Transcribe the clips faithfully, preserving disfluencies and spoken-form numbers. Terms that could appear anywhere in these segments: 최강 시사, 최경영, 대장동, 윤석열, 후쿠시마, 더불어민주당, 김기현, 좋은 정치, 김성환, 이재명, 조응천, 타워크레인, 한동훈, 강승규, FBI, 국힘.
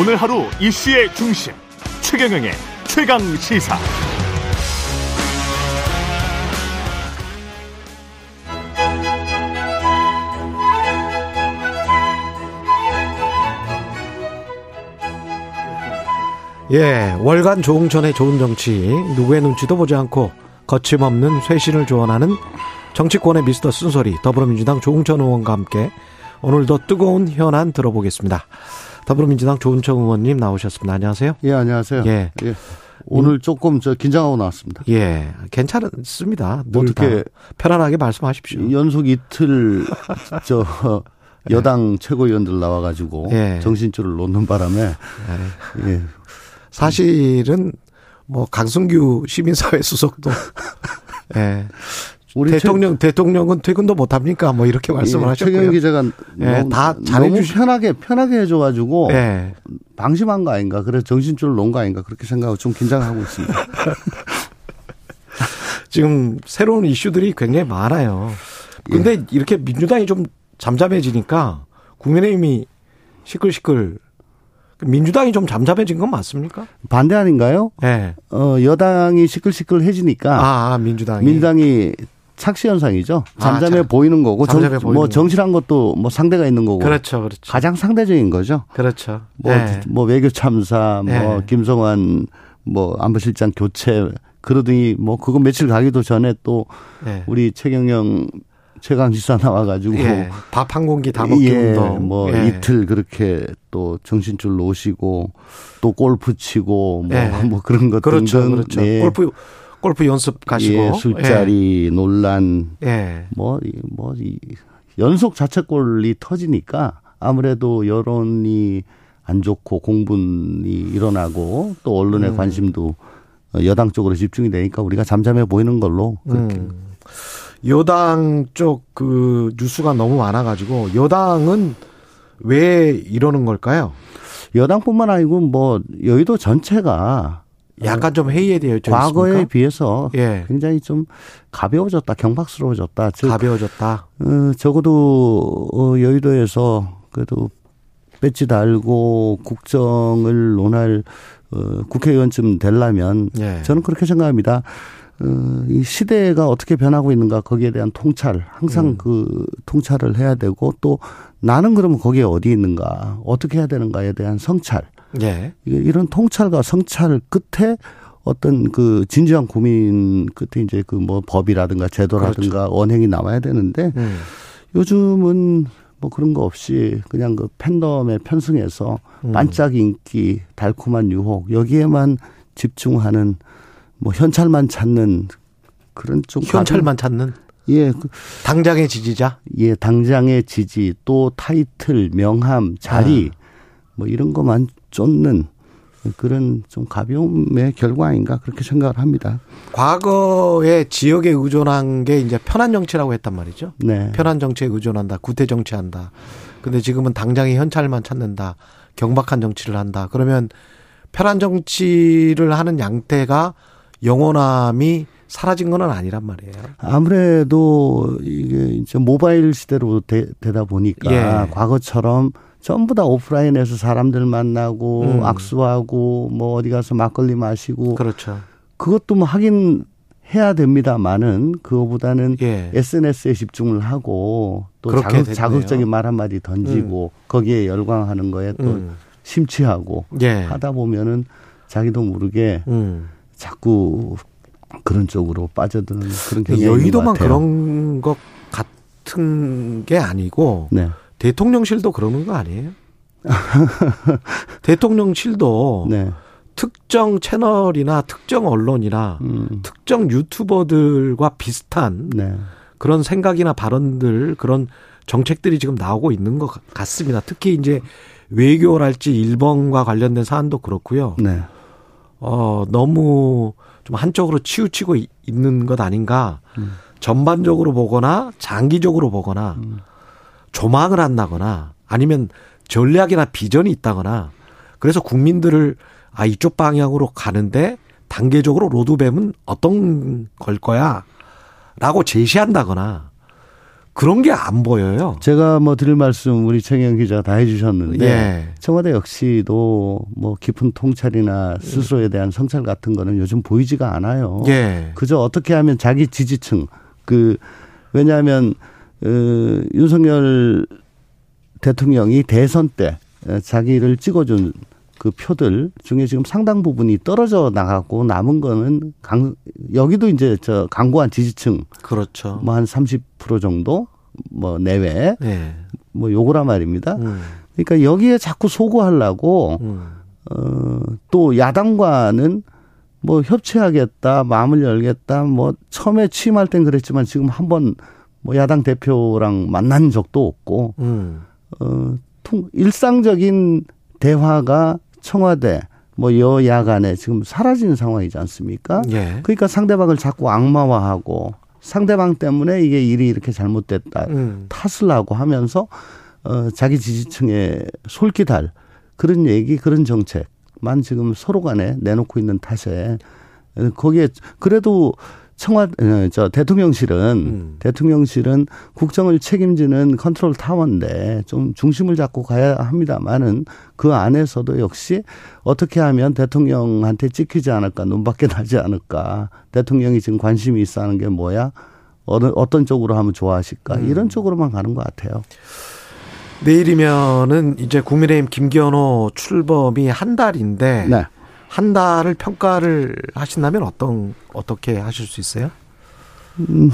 오늘 하루 이슈의 중심, 최경영의 최강 시사. 예, 월간 조응천의 좋은 정치, 누구의 눈치도 보지 않고 거침없는 쇄신을 조언하는 정치권의 미스터 쓴소리, 더불어민주당 조응천 의원과 함께 오늘도 뜨거운 현안 들어보겠습니다. 더불어민주당 조응천 의원님 나오셨습니다. 안녕하세요. 예, 안녕하세요. 예, 예. 오늘 조금 저 긴장하고 나왔습니다. 예, 괜찮습니다. 어떻게 편안하게 말씀하십시오. 연속 이틀 저 여당 최고위원들 나와가지고 예. 정신줄을 놓는 바람에 예. 예. 사실은 뭐 강승규 시민사회 수석도 예. 우리 대통령 최... 대통령은 퇴근도 못 합니까? 뭐 이렇게 말씀을 예, 하셨고요. 최경 기자가 예, 다 잘해주시 편하게 편하게 해줘가지고 예. 방심한 거 아닌가? 그래서 정신줄을 놓은 거 아닌가? 그렇게 생각하고 좀 긴장하고 있습니다. 지금 새로운 이슈들이 굉장히 많아요. 그런데 예. 이렇게 민주당이 좀 잠잠해지니까 국민의힘이 시끌시끌. 민주당이 좀 잠잠해진 건 맞습니까? 반대 아닌가요? 네. 어, 여당이 시끌시끌해지니까. 아, 아 민주당이. 민주당이 착시현상이죠. 잠잠해 아, 보이는 거고. 잠잠해 정, 보이는 뭐 정실한 것도 뭐 상대가 있는 거고. 그렇죠, 그렇죠. 가장 상대적인 거죠. 그렇죠. 뭐, 네. 뭐 외교 참사, 뭐 네. 김성환, 뭐 안보실장 교체 그러더니 뭐 그거 며칠 가기도 전에 또 네. 우리 최경영 최강시사 나와가지고 예, 밥 한 공기 다 먹기 예, 운동 뭐 예. 이틀 그렇게 또 정신줄 놓으시고 또 골프 치고 뭐, 예. 뭐 그런 것 그렇죠, 등등 그렇죠. 예. 골프 골프 연습 가시고 예, 술자리 예. 논란 뭐뭐 예. 뭐, 연속 자책골이 터지니까 아무래도 여론이 안 좋고 공분이 일어나고 또 언론의 음. 관심도 여당 쪽으로 집중이 되니까 우리가 잠잠해 보이는 걸로 그렇게. 음. 여당 쪽 그 뉴스가 너무 많아가지고 여당은 왜 이러는 걸까요? 여당뿐만 아니고 뭐 여의도 전체가 약간 좀 회의에 대해 과거에 있습니까? 비해서 예. 굉장히 좀 가벼워졌다, 경박스러워졌다. 즉 가벼워졌다. 어, 적어도 여의도에서 그래도 배지 달고 국정을 논할 어, 국회의원쯤 되려면 예. 저는 그렇게 생각합니다. 이 시대가 어떻게 변하고 있는가 거기에 대한 통찰 항상 음. 그 통찰을 해야 되고 또 나는 그러면 거기에 어디 있는가 어떻게 해야 되는가에 대한 성찰 예. 이런 통찰과 성찰 끝에 어떤 그 진지한 고민 끝에 이제 그 뭐 법이라든가 제도라든가 그렇죠. 언행이 나와야 되는데 음. 요즘은 뭐 그런 거 없이 그냥 그 팬덤에 편승해서 음. 반짝 인기 달콤한 유혹 여기에만 집중하는 뭐 현찰만 찾는 그런 좀 현찰만 가장, 찾는 예 당장의 지지자 예 당장의 지지 또 타이틀 명함 자리 아. 뭐 이런 것만 쫓는 그런 좀 가벼움의 결과 아닌가 그렇게 생각을 합니다. 과거에 지역에 의존한 게 이제 편한 정치라고 했단 말이죠. 네. 편한 정치에 의존한다, 구태 정치한다. 근데 지금은 당장의 현찰만 찾는다, 경박한 정치를 한다. 그러면 편한 정치를 하는 양태가 영원함이 사라진 건 아니란 말이에요. 아무래도 이게 이제 모바일 시대로 되, 되다 보니까 예. 과거처럼 전부 다 오프라인에서 사람들 만나고 음. 악수하고 뭐 어디 가서 막걸리 마시고 그렇죠. 그것도 뭐 하긴 해야 됩니다만은 그거보다는 예. 에스엔에스에 집중을 하고 또 자극, 자극적인 말 한마디 던지고 음. 거기에 열광하는 거에 또 음. 심취하고 예. 하다 보면은 자기도 모르게 음. 자꾸 그런 쪽으로 빠져드는 그런 경향이 있는 여의도만 것 같아요. 그런 것 같은 게 아니고 네. 대통령실도 그러는 거 아니에요? 대통령실도 네. 특정 채널이나 특정 언론이나 음. 특정 유튜버들과 비슷한 네. 그런 생각이나 발언들 그런 정책들이 지금 나오고 있는 것 같습니다. 특히 이제 외교랄지 일본과 관련된 사안도 그렇고요. 네. 어, 너무 좀 한쪽으로 치우치고 있는 것 아닌가. 음. 전반적으로 보거나 장기적으로 보거나 음. 조망을 한다거나 아니면 전략이나 비전이 있다거나 그래서 국민들을 아, 이쪽 방향으로 가는데 단계적으로 로드맵은 어떤 걸 거야 라고 제시한다거나 그런 게 안 보여요. 제가 뭐 드릴 말씀 우리 최경영 기자가 다 해주셨는데 예. 청와대 역시도 뭐 깊은 통찰이나 스스로에 대한 성찰 같은 거는 요즘 보이지가 않아요. 예. 그저 어떻게 하면 자기 지지층 그 왜냐하면 어, 윤석열 대통령이 대선 때 자기를 찍어준 그 표들 중에 지금 상당 부분이 떨어져 나가고 남은 거는 강, 여기도 이제 저 강고한 지지층. 그렇죠. 뭐 한 삼십 퍼센트 정도 뭐 내외. 네. 뭐 요거라 말입니다. 음. 그러니까 여기에 자꾸 소구하려고, 음. 어, 또 야당과는 뭐 협치하겠다, 마음을 열겠다, 뭐 처음에 취임할 땐 그랬지만 지금 한번 뭐 야당 대표랑 만난 적도 없고, 음. 어, 통, 일상적인 대화가 청와대 뭐 여야 간에 지금 사라진 상황이지 않습니까? 예. 그러니까 상대방을 자꾸 악마화하고 상대방 때문에 이게 일이 이렇게 잘못됐다 음. 탓을 하고 하면서 어, 자기 지지층에 솔깃할 그런 얘기 그런 정책만 지금 서로 간에 내놓고 있는 탓에 거기에 그래도 청와대 저 대통령실은 음. 대통령실은 국정을 책임지는 컨트롤 타워인데 좀 중심을 잡고 가야 합니다만은 그 안에서도 역시 어떻게 하면 대통령한테 찍히지 않을까 눈밖에 나지 않을까 대통령이 지금 관심이 있어 하는 게 뭐야 어느 어떤 쪽으로 하면 좋아하실까 음. 이런 쪽으로만 가는 것 같아요. 내일이면은 이제 국민의힘 김기현 출범이 한 달인데. 네. 한 달을 평가를 하신다면 어떤, 어떻게 하실 수 있어요? 음,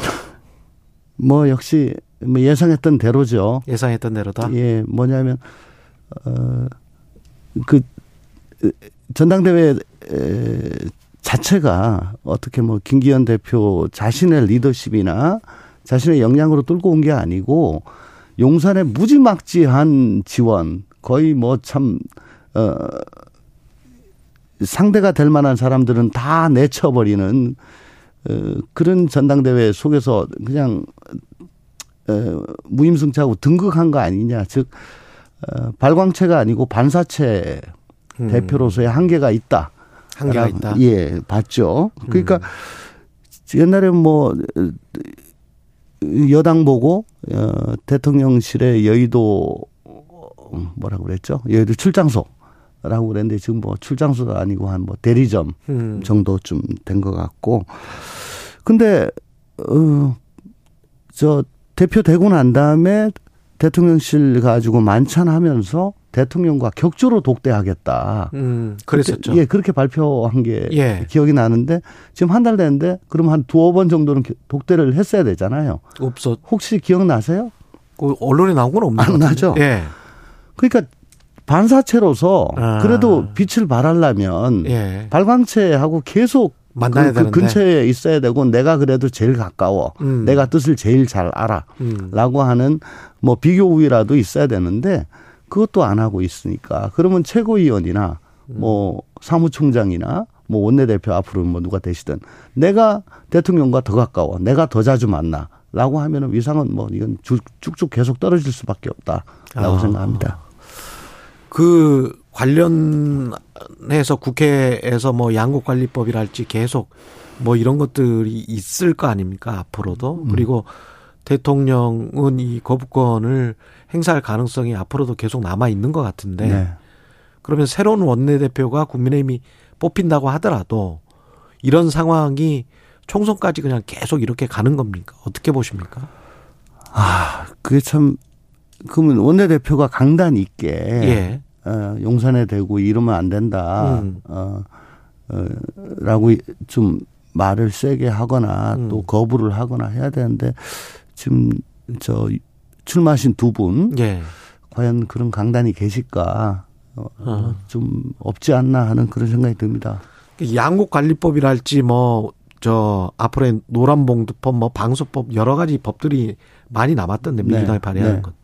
뭐, 역시, 뭐 예상했던 대로죠. 예상했던 대로다? 예, 뭐냐면, 어, 그, 전당대회 자체가 어떻게 뭐, 김기현 대표 자신의 리더십이나 자신의 역량으로 뚫고 온 게 아니고, 용산의 무지막지한 지원, 거의 뭐 참, 어, 상대가 될 만한 사람들은 다 내쳐버리는 그런 전당대회 속에서 그냥 무임승차하고 등극한 거 아니냐. 즉 발광체가 아니고 반사체 음. 대표로서의 한계가 있다. 한계가 있다. 예, 봤죠. 그러니까 음. 옛날에 뭐 여당 보고 대통령실의 여의도 뭐라고 그랬죠? 여의도 출장소. 라고 그랬는데 지금 뭐 출장소도 아니고 한 뭐 대리점 음. 정도쯤 된 것 같고. 근데, 어, 저 대표 되고 난 다음에 대통령실 가지고 만찬하면서 대통령과 격조로 독대하겠다. 음, 그랬었죠. 그때, 예, 그렇게 발표한 게 예. 기억이 나는데 지금 한 달 됐는데 그럼 한 두어 번 정도는 독대를 했어야 되잖아요. 없어. 혹시 기억나세요? 그 언론에 나온 건 없는 거 같은데. 안 나죠. 예. 그러니까 반사체로서 아. 그래도 빛을 발하려면 예. 발광체하고 계속 만나야 그, 되는데. 그 근처에 있어야 되고 내가 그래도 제일 가까워. 음. 내가 뜻을 제일 잘 알아. 음. 라고 하는 뭐 비교 우위라도 있어야 되는데 그것도 안 하고 있으니까. 그러면 최고위원이나 뭐 사무총장이나 뭐 원내대표 앞으로 뭐 누가 되시든 내가 대통령과 더 가까워. 내가 더 자주 만나. 라고 하면은 위상은 뭐 이건 쭉쭉 계속 떨어질 수밖에 없다. 라고 아. 생각합니다. 그 관련해서 국회에서 뭐 양국관리법이랄지 계속 뭐 이런 것들이 있을 거 아닙니까 앞으로도 음. 그리고 대통령은 이 거부권을 행사할 가능성이 앞으로도 계속 남아 있는 것 같은데 네. 그러면 새로운 원내대표가 국민의힘이 뽑힌다고 하더라도 이런 상황이 총선까지 그냥 계속 이렇게 가는 겁니까 어떻게 보십니까? 아 그게 참 그러면 원내대표가 강단 있게 예. 어, 용산에 대고 이러면 안 된다. 음. 어, 어, 라고 좀 말을 세게 하거나 음. 또 거부를 하거나 해야 되는데 지금 저 출마하신 두 분 예. 과연 그런 강단이 계실까 어, 어. 좀 없지 않나 하는 그런 생각이 듭니다. 양국관리법이랄지 뭐 저 앞으로의 노란봉투법, 뭐 방수법 여러 가지 법들이 많이 남았던데 민주당이 네. 발의하는 네. 것들.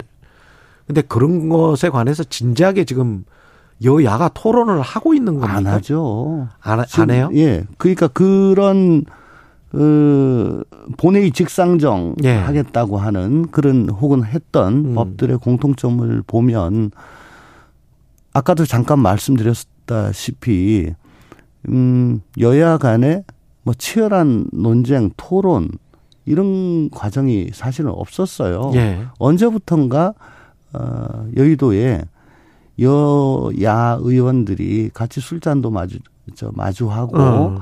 근데 그런 것에 관해서 진지하게 지금 여야가 토론을 하고 있는 겁니까? 안 하죠. 안, 지금, 안 해요? 예. 그러니까 그런, 어, 본회의 직상정 예. 하겠다고 하는 그런 혹은 했던 음. 법들의 공통점을 보면 아까도 잠깐 말씀드렸다시피, 음, 여야 간에 뭐 치열한 논쟁, 토론, 이런 과정이 사실은 없었어요. 예. 언제부턴가 어, 여의도에 여야 의원들이 같이 술잔도 마주, 저, 마주하고 어.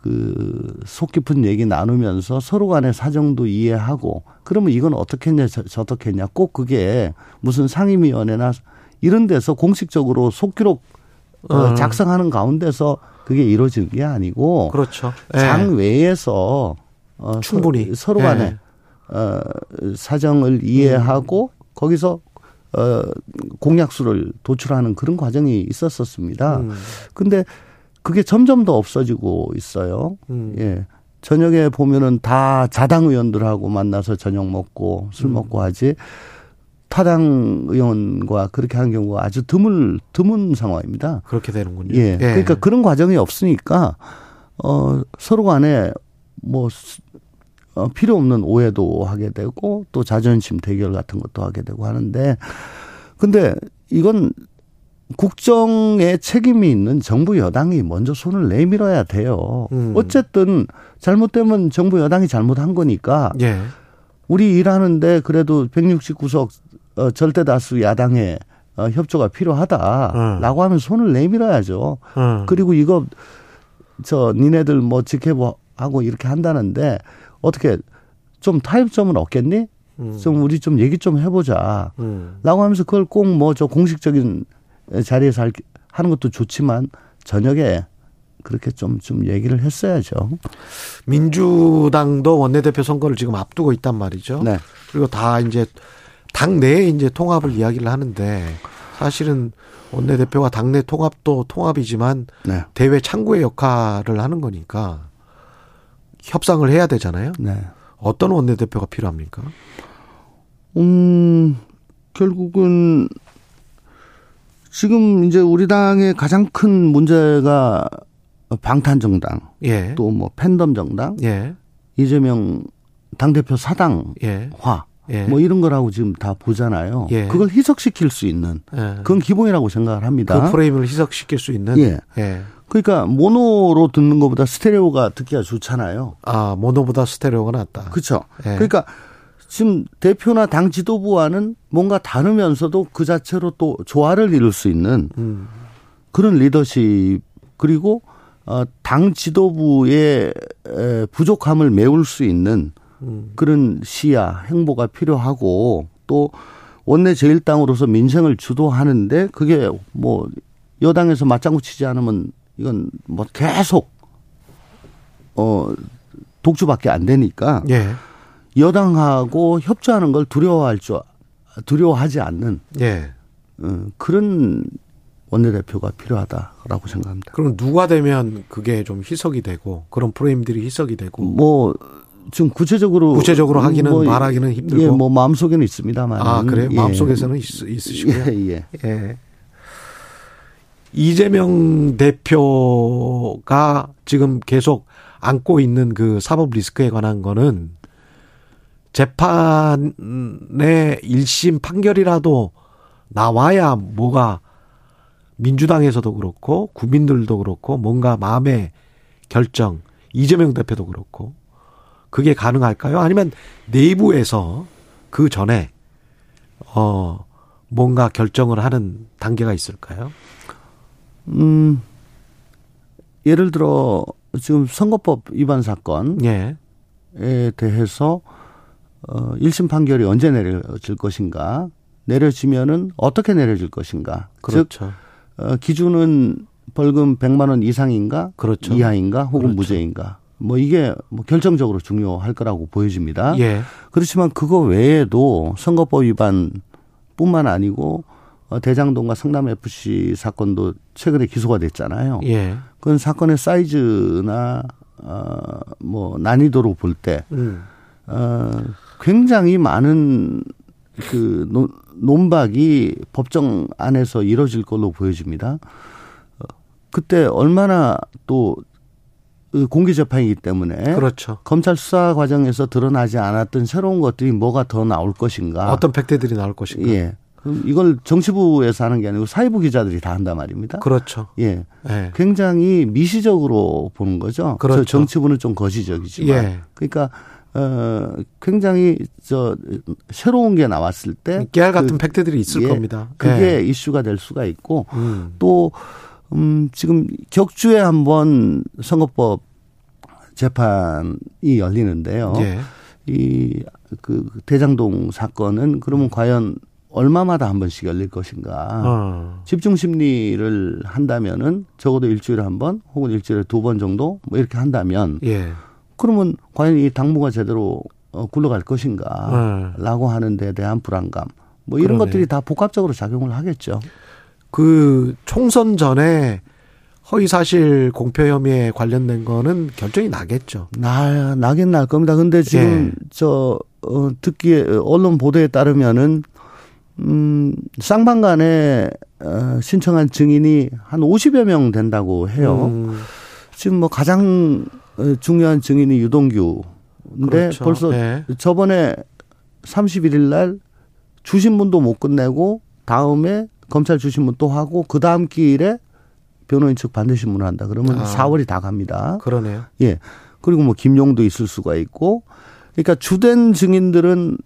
그 속 깊은 얘기 나누면서 서로 간의 사정도 이해하고 그러면 이건 어떻게 했냐 저떻게 했냐 꼭 그게 무슨 상임위원회나 이런 데서 공식적으로 속기록 음. 작성하는 가운데서 그게 이루어지는 게 아니고 그렇죠. 예. 장외에서 충분히 어, 서로 간의 예. 어, 사정을 이해하고 음. 거기서 어, 공약수를 도출하는 그런 과정이 있었었습니다. 그런데 음. 그게 점점 더 없어지고 있어요. 음. 예. 저녁에 보면은 다 자당 의원들하고 만나서 저녁 먹고 술 음. 먹고 하지 타당 의원과 그렇게 한 경우가 아주 드물, 드문 상황입니다. 그렇게 되는군요. 예. 예. 그러니까 그런 과정이 없으니까, 어, 서로 간에 뭐, 어, 필요 없는 오해도 하게 되고 또 자존심 대결 같은 것도 하게 되고 하는데 근데 이건 국정에 책임이 있는 정부 여당이 먼저 손을 내밀어야 돼요. 음. 어쨌든 잘못되면 정부 여당이 잘못한 거니까 예. 우리 일하는데 그래도 백육십구 석 절대 다수 야당의 협조가 필요하다라고 음. 하면 손을 내밀어야죠. 음. 그리고 이거 저 니네들 뭐 지켜보고 이렇게 한다는데 어떻게 좀 타협점은 없겠니? 음. 좀 우리 좀 얘기 좀 해보자. 음. 라고 하면서 그걸 꼭 뭐 저 공식적인 자리에서 하는 것도 좋지만 저녁에 그렇게 좀, 좀 얘기를 했어야죠. 민주당도 원내대표 선거를 지금 앞두고 있단 말이죠. 네. 그리고 다 이제 당 내에 이제 통합을 이야기를 하는데 사실은 원내대표와 당내 통합도 통합이지만 네. 대외 창구의 역할을 하는 거니까 협상을 해야 되잖아요. 네. 어떤 원내대표가 필요합니까? 음, 결국은 지금 이제 우리 당의 가장 큰 문제가 방탄 정당, 예. 또 뭐 팬덤 정당, 예. 이재명 당대표 사당화, 예. 예. 뭐 이런 거라고 지금 다 보잖아요. 예. 그걸 희석시킬 수 있는, 예. 그건 기본이라고 생각을 합니다. 그 프레임을 희석시킬 수 있는. 예. 예. 그러니까 모노로 듣는 것보다 스테레오가 듣기가 좋잖아요. 아, 모노보다 스테레오가 낫다. 그렇죠. 예. 그러니까. 지금 대표나 당 지도부와는 뭔가 다르면서도 그 자체로 또 조화를 이룰 수 있는 음. 그런 리더십 그리고 당 지도부의 부족함을 메울 수 있는 음. 그런 시야, 행보가 필요하고 또 원내 제일 당으로서 민생을 주도하는데 그게 뭐 여당에서 맞장구 치지 않으면 이건 뭐 계속 어 독주밖에 안 되니까. 예. 여당하고 협조하는 걸 두려워할 줄 두려워하지 않는 예. 그런 원내대표가 필요하다라고 생각합니다. 그럼 누가 되면 그게 좀 희석이 되고 그런 프레임들이 희석이 되고 뭐 지금 구체적으로 구체적으로 하기는 뭐, 말하기는 힘들고 예, 뭐 마음속에는 있습니다만 아 그래요? 예. 마음속에서는 있, 있으시고요. 예, 예. 예. 이재명 대표가 지금 계속 안고 있는 그 사법 리스크에 관한 거는. 재판의 일심 판결이라도 나와야 뭐가 민주당에서도 그렇고 국민들도 그렇고 뭔가 마음의 결정, 이재명 대표도 그렇고 그게 가능할까요? 아니면 내부에서 그 전에 어 뭔가 결정을 하는 단계가 있을까요? 음, 예를 들어 지금 선거법 위반 사건에 예. 대해서 어, 일심 판결이 언제 내려질 것인가? 내려지면은 어떻게 내려질 것인가? 그렇죠. 즉, 어, 기준은 벌금 백만 원 이상인가? 그렇죠. 이하인가? 혹은 그렇죠. 무죄인가? 뭐 이게 뭐 결정적으로 중요할 거라고 보여집니다. 예. 그렇지만 그거 외에도 선거법 위반뿐만 아니고 어, 대장동과 성남에프씨 사건도 최근에 기소가 됐잖아요. 예. 그건 사건의 사이즈나 어, 뭐 난이도로 볼 때. 음. 어, 굉장히 많은 그 논, 논박이 법정 안에서 이뤄질 걸로 보여집니다. 그때 얼마나 또 공개 재판이기 때문에 그렇죠. 검찰 수사 과정에서 드러나지 않았던 새로운 것들이 뭐가 더 나올 것인가? 어떤 팩트들이 나올 것인가? 예. 그럼 이걸 정치부에서 하는 게 아니고 사회부 기자들이 다 한단 말입니다. 그렇죠. 예. 예. 굉장히 미시적으로 보는 거죠. 그렇죠. 정치부는 좀 거시적이지만. 예. 그러니까 어, 굉장히 저 새로운 게 나왔을 때 깨알 같은 그, 팩트들이 있을 예, 겁니다. 그게 예. 이슈가 될 수가 있고 음. 또 음, 지금 격주에 한번 선거법 재판이 열리는데요. 예. 이 그 대장동 사건은 그러면 과연 얼마마다 한 번씩 열릴 것인가. 어. 집중 심리를 한다면은 적어도 일주일에 한 번 혹은 일주일에 두 번 정도 뭐 이렇게 한다면 예. 그러면 과연 이 당무가 제대로 굴러갈 것인가라고 네. 하는 데 대한 불안감 뭐 이런 그러네. 것들이 다 복합적으로 작용을 하겠죠. 그 총선 전에 허위사실 공표 혐의에 관련된 거는 결정이 나겠죠. 나, 나긴 날 겁니다. 근데 지금 예. 저 어, 듣기에 언론 보도에 따르면은 음, 쌍방간에 어, 신청한 증인이 한 오십여 명 된다고 해요. 음. 지금 뭐 가장 중요한 증인이 유동규인데 그렇죠. 벌써 네. 저번에 삼십일일 날 주신문도 못 끝내고 다음에 검찰 주신문 또 하고 그 다음 기일에 변호인 측 반대신문을 한다. 그러면 아. 사월이 다 갑니다. 그러네요. 예. 그리고 뭐 김용도 있을 수가 있고, 그러니까 주된 증인들은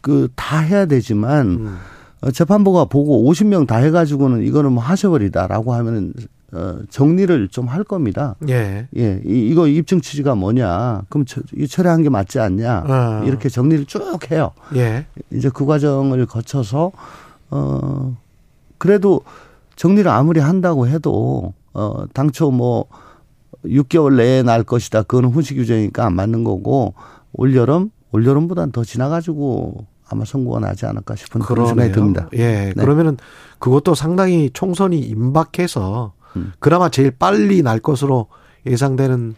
그 다 해야 되지만 음. 재판부가 보고 오십 명 다 해가지고는 이거는 뭐 하셔버리다라고 하면은. 어, 정리를 좀 할 겁니다. 예. 예. 이, 이거 입증 취지가 뭐냐. 그럼 처, 이 철회한 게 맞지 않냐. 아. 이렇게 정리를 쭉 해요. 예. 이제 그 과정을 거쳐서, 어, 그래도 정리를 아무리 한다고 해도, 어, 당초 뭐, 육 개월 내에 날 것이다. 그건 훈시 규정이니까 안 맞는 거고, 올여름, 올여름보단 더 지나가지고, 아마 선고가 나지 않을까 싶은 그런 생각이 듭니다. 예. 네. 그러면은 그것도 상당히 총선이 임박해서 음. 그나마 제일 빨리 날 것으로 예상되는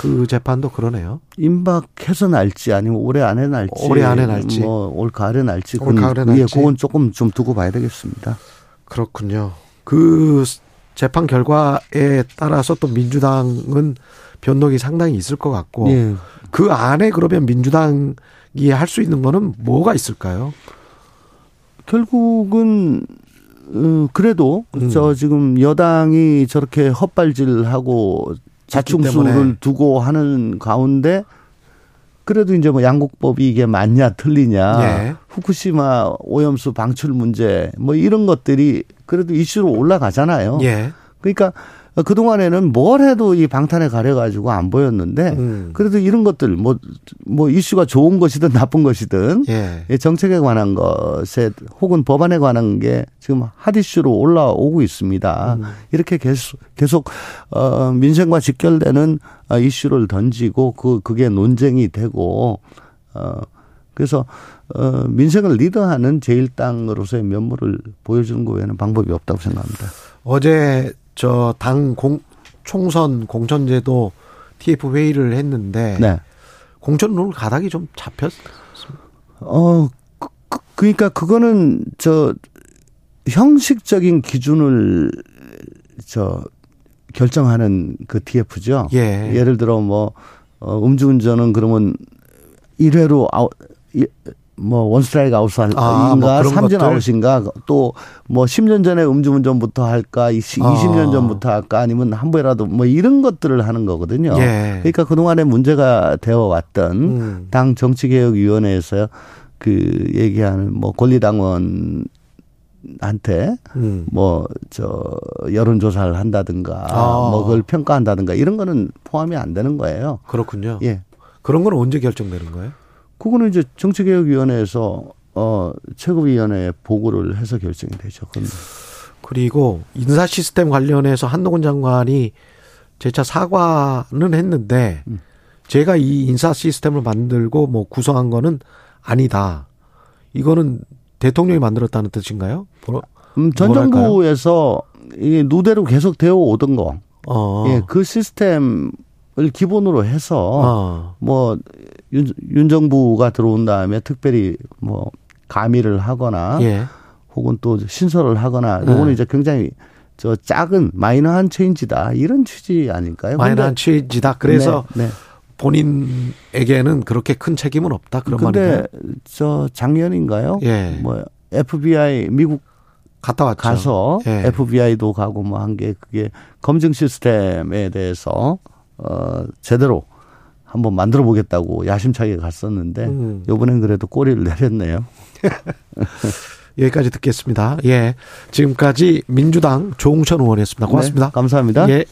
그 재판도 그러네요. 임박해서 날지 아니면 올해 안에 날지, 올해 안에 날지, 뭐 올 가을에 날지, 올 가을에 날지, 예, 그건 조금 좀 두고 봐야 되겠습니다. 그렇군요. 그 재판 결과에 따라서 또 민주당은 변동이 상당히 있을 것 같고 예. 그 안에 그러면 민주당이 할 수 있는 거는 뭐가 있을까요? 결국은. 그래도 음. 저 지금 여당이 저렇게 헛발질하고 자충수를 두고 하는 가운데 그래도 이제 뭐 양곡법이 이게 맞냐 틀리냐 네. 후쿠시마 오염수 방출 문제 뭐 이런 것들이 그래도 이슈로 올라가잖아요. 네. 그러니까 그동안에는 뭘 해도 이 방탄에 가려가지고 안 보였는데 음. 그래도 이런 것들 뭐, 뭐 이슈가 좋은 것이든 나쁜 것이든 예. 정책에 관한 것에 혹은 법안에 관한 게 지금 핫 이슈로 올라오고 있습니다. 음. 이렇게 계속, 계속 어, 민생과 직결되는 이슈를 던지고 그, 그게 논쟁이 되고 어, 그래서 어, 민생을 리드하는 제일 당으로서의 면모를 보여주는 것 외에는 방법이 없다고 생각합니다. 어제 저 당 공 총선 공천제도 티에프 회의를 했는데 네. 공천 룰 가닥이 좀 잡혔습니다. 어 그, 그, 그러니까 그거는 저 형식적인 기준을 저 결정하는 그 티에프죠. 예. 예를 들어 뭐 음주운전은 그러면 일 회로 아웃 뭐 원스트라이크 아웃인가 아, 뭐 삼진 아웃인가 또 뭐 십 년 전에 음주운전부터 할까 이십 년 아. 전부터 할까 아니면 한 번이라도 뭐 이런 것들을 하는 거거든요. 예. 그러니까 그동안에 문제가 되어왔던 음. 당 정치개혁위원회에서 그 얘기하는 뭐 권리당원한테 음. 뭐 저 여론조사를 한다든가 아. 뭐 그걸 평가한다든가 이런 거는 포함이 안 되는 거예요. 그렇군요. 예. 그런 건 언제 결정되는 거예요? 그거는 이제 정치개혁위원회에서 어, 최고위원회에 보고를 해서 결정이 되죠. 근데. 그리고 인사 시스템 관련해서 한동훈 장관이 재차 사과는 했는데 음. 제가 이 인사 시스템을 만들고 뭐 구성한 거는 아니다. 이거는 대통령이 만들었다는 뜻인가요? 음, 전 정부에서 이 누대로 계속 되어 오던 거. 어. 예, 그 시스템. 을 기본으로 해서 어. 뭐 윤, 윤 정부가 들어온 다음에 특별히 뭐 가미를 하거나 예. 혹은 또 신설을 하거나 이거는 네. 이제 굉장히 저 작은 마이너한 체인지다 이런 취지 아닐까요? 마이너한 체인지다. 그래서 네, 네. 본인에게는 그렇게 큰 책임은 없다 그런 말인데. 근데 저 작년인가요? 예. 뭐 에프비아이 미국 갔다 왔죠. 가서 예. 에프비아이도 가고 뭐 한 게 그게 검증 시스템에 대해서. 어, 제대로 한번 만들어보겠다고 야심차게 갔었는데 음. 이번엔 그래도 꼬리를 내렸네요. 여기까지 듣겠습니다. 예, 지금까지 민주당 조응천 의원이었습니다. 고맙습니다. 네, 감사합니다. 예.